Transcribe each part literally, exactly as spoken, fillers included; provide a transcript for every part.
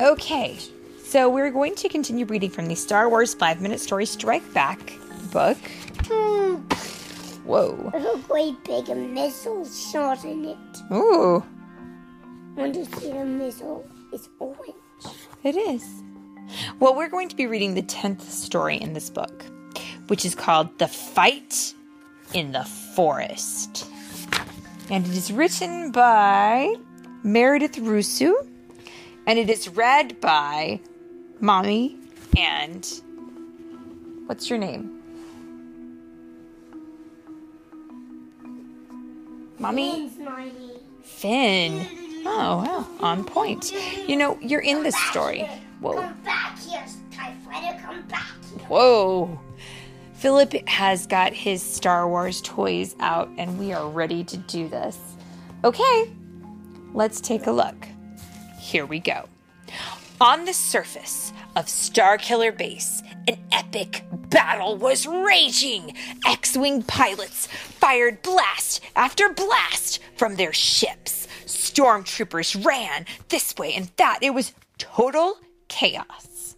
Okay, so we're going to continue reading from the Star Wars five minute Story Strike Back book. Mm. Whoa. There's a way bigger missile shot in it. Ooh. I want to see the missile. It's orange. It is. Well, we're going to be reading the tenth story in this book, which is called The Fight in the Forest. And it is written by Meredith Russo, and it is read by Mommy and... What's your name? Mommy? Finn's mommy. Finn. Oh, wow. On point. You know, you're in this story. Whoa. Come back here, TIE Fighter. Come back here. Whoa. Philip has got his Star Wars toys out, and we are ready to do this. Okay, let's take a look. Here we go. On the surface of Starkiller Base, an epic battle was raging. X-wing pilots fired blast after blast from their ships. Stormtroopers ran this way and that. It was total chaos.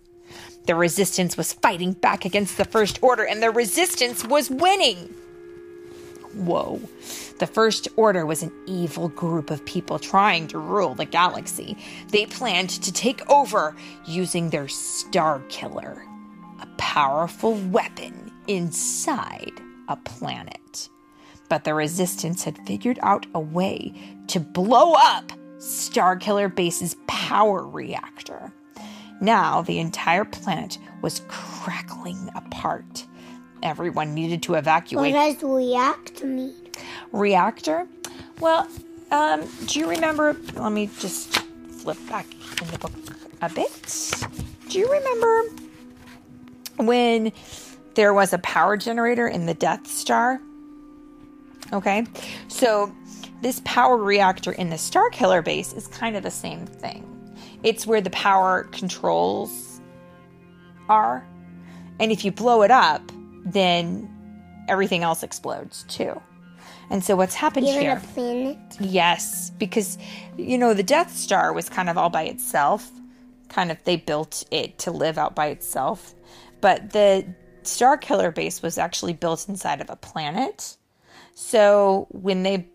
The Resistance was fighting back against the First Order, and the Resistance was winning. Whoa. The First Order was an evil group of people trying to rule the galaxy. They planned to take over using their Starkiller, a powerful weapon inside a planet. But the Resistance had figured out a way to blow up Starkiller Base's power reactor. Now the entire planet was crackling apart. Everyone needed to evacuate. What does reactor mean? Reactor? Well, um, do you remember... Let me just flip back in the book a bit. Do you remember when there was a power generator in the Death Star? Okay, so this power reactor in the Starkiller Base is kind of the same thing. It's where the power controls are. And if you blow it up, then everything else explodes too. And so what's happened You're here... Planet? Yes, because, you know, the Death Star was kind of all by itself. Kind of, they built it to live out by itself. But the Starkiller Base was actually built inside of a planet. So when they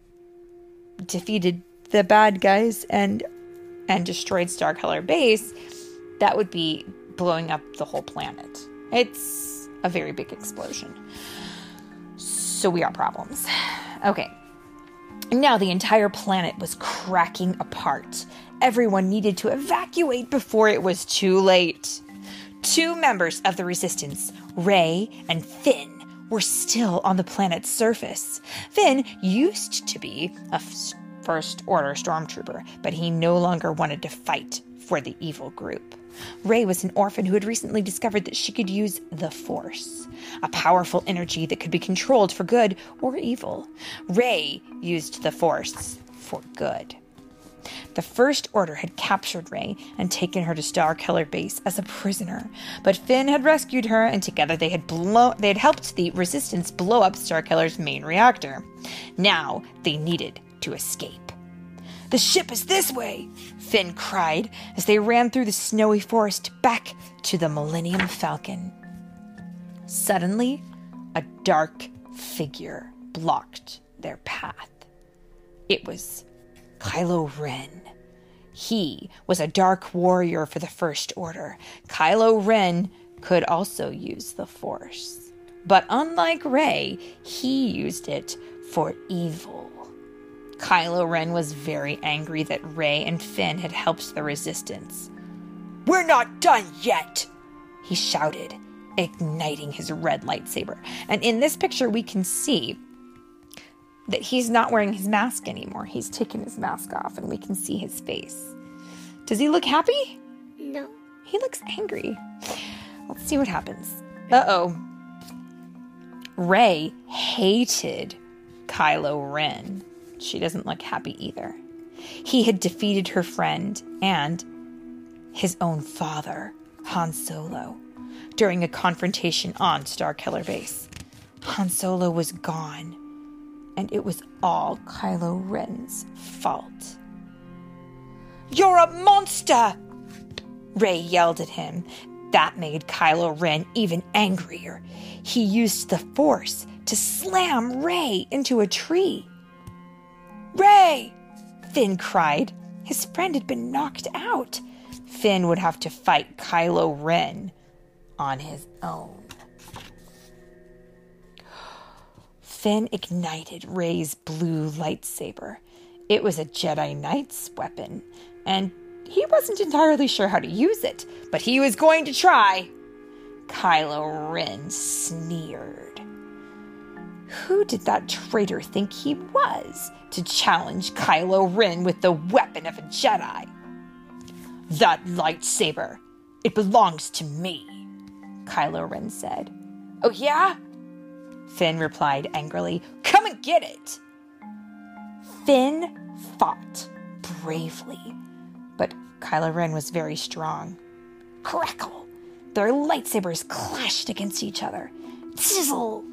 defeated the bad guys and and destroyed Starkiller Base, that would be blowing up the whole planet. It's a very big explosion. So we are problems. Okay. Now the entire planet was cracking apart. Everyone needed to evacuate before it was too late. Two members of the Resistance, Rey and Finn, were still on the planet's surface. Finn used to be a First Order stormtrooper, but he no longer wanted to fight for the evil group. Rey was an orphan who had recently discovered that she could use the Force, a powerful energy that could be controlled for good or evil. Rey used the Force for good. The First Order had captured Rey and taken her to Starkiller Base as a prisoner, but Finn had rescued her, and together they had blow- they had helped the Resistance blow up Starkiller's main reactor. Now they needed to escape. "The ship is this way!" Finn cried as they ran through the snowy forest back to the Millennium Falcon. Suddenly, a dark figure blocked their path. It was Kylo Ren. He was a dark warrior for the First Order. Kylo Ren could also use the Force. But unlike Rey, he used it for evil. Kylo Ren was very angry that Rey and Finn had helped the Resistance. "We're not done yet!" he shouted, igniting his red lightsaber. And in this picture, we can see that he's not wearing his mask anymore. He's taken his mask off, and we can see his face. Does he look happy? No. He looks angry. Let's see what happens. Uh-oh. Rey hated Kylo Ren. She doesn't look happy either. He had defeated her friend and his own father, Han Solo, during a confrontation on Starkiller Base. Han Solo was gone. And it was all Kylo Ren's fault. "You're a monster!" Rey yelled at him. That made Kylo Ren even angrier. He used the Force to slam Rey into a tree. "Rey!" Finn cried. His friend had been knocked out. Finn would have to fight Kylo Ren on his own. Finn ignited Rey's blue lightsaber. It was a Jedi Knight's weapon, and he wasn't entirely sure how to use it, but he was going to try. Kylo Ren sneered. Who did that traitor think he was to challenge Kylo Ren with the weapon of a Jedi? "That lightsaber, it belongs to me," Kylo Ren said. "Oh, yeah?" Finn replied angrily. "Come and get it!" Finn fought bravely, but Kylo Ren was very strong. Crackle! Their lightsabers clashed against each other. Sizzle!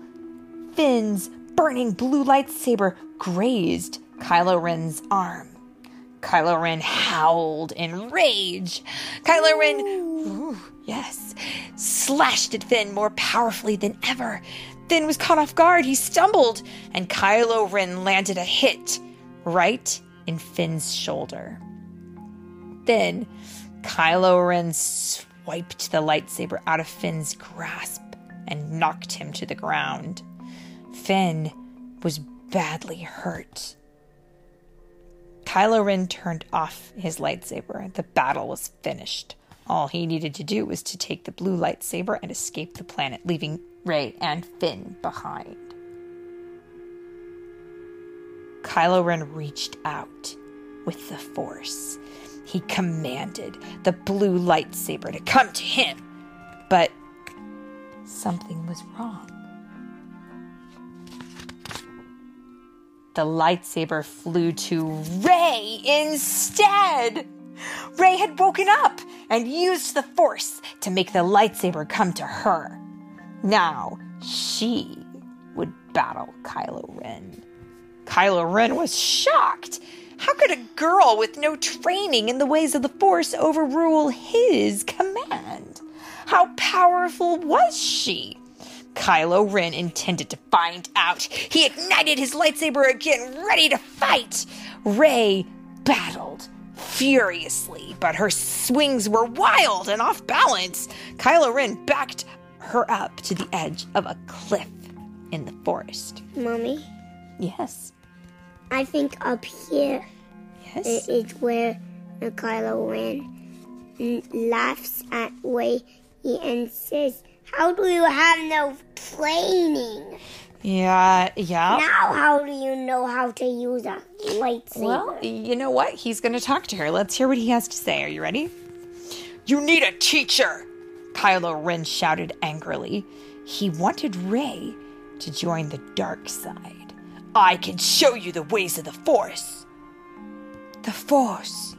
Finn's burning blue lightsaber grazed Kylo Ren's arm. Kylo Ren howled in rage. Kylo Ren, ooh, yes, slashed at Finn more powerfully than ever. Finn was caught off guard. He stumbled, and Kylo Ren landed a hit right in Finn's shoulder. Then Kylo Ren swiped the lightsaber out of Finn's grasp and knocked him to the ground. Finn was badly hurt. Kylo Ren turned off his lightsaber. The battle was finished. All he needed to do was to take the blue lightsaber and escape the planet, leaving Rey and Finn behind. Kylo Ren reached out with the Force. He commanded the blue lightsaber to come to him, but something was wrong. The lightsaber flew to Rey instead. Rey had woken up and used the Force to make the lightsaber come to her. Now she would battle Kylo Ren. Kylo Ren was shocked. How could a girl with no training in the ways of the Force overrule his command? How powerful was she? Kylo Ren intended to find out. He ignited his lightsaber again, ready to fight. Rey battled furiously, but her swings were wild and off balance. Kylo Ren backed her up to the edge of a cliff in the forest. Mommy? Yes? I think up here yes. is where Kylo Ren laughs at Rey and says, "How do you have no training?" Yeah, yeah. Now how do you know how to use a lightsaber? Well, you know what? He's going to talk to her. Let's hear what he has to say. Are you ready? "You need a teacher," Kylo Ren shouted angrily. He wanted Rey to join the dark side. "I can show you the ways of the Force." "The Force,"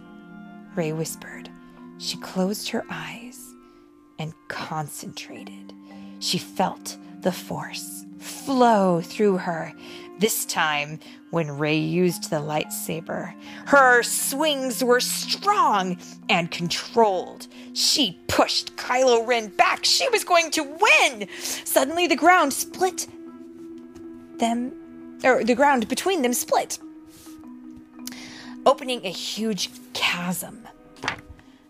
Rey whispered. She closed her eyes and concentrated. She felt the Force flow through her. This time, when Rey used the lightsaber, her swings were strong and controlled. She pushed Kylo Ren back. She was going to win. Suddenly, the ground split them, or the ground between them split, opening a huge chasm.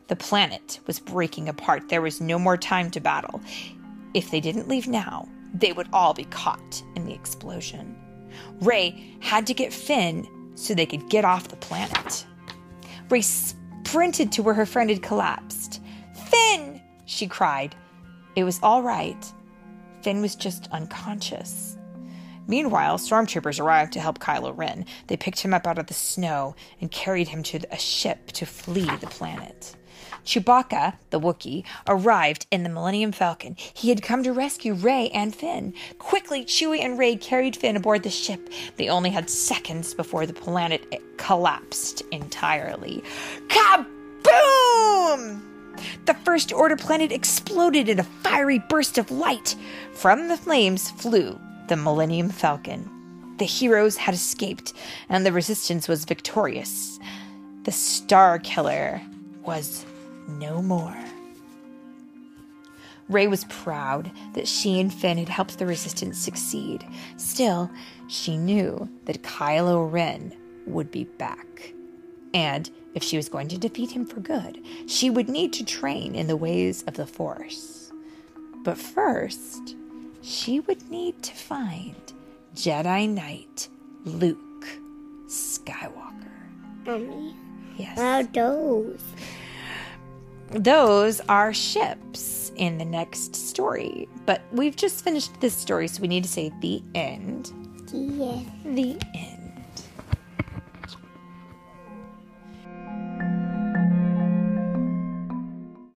The planet was breaking apart. There was no more time to battle. If they didn't leave now, they would all be caught in the explosion. Rey had to get Finn so they could get off the planet. Rey sprinted to where her friend had collapsed. "Finn!" she cried. It was all right. Finn was just unconscious. Meanwhile, stormtroopers arrived to help Kylo Ren. They picked him up out of the snow and carried him to a ship to flee the planet. Chewbacca, the Wookiee, arrived in the Millennium Falcon. He had come to rescue Rey and Finn. Quickly, Chewie and Rey carried Finn aboard the ship. They only had seconds before the planet collapsed entirely. Kaboom! The First Order planet exploded in a fiery burst of light. From the flames flew the Millennium Falcon. The heroes had escaped, and the Resistance was victorious. The Starkiller was no more. Rey was proud that she and Finn had helped the Resistance succeed. Still, she knew that Kylo Ren would be back. And if she was going to defeat him for good, she would need to train in the ways of the Force. But first, she would need to find Jedi Knight Luke Skywalker. Mommy? Yes. How are those? Those are ships in the next story. But we've just finished this story, so we need to say the end. The end. The end.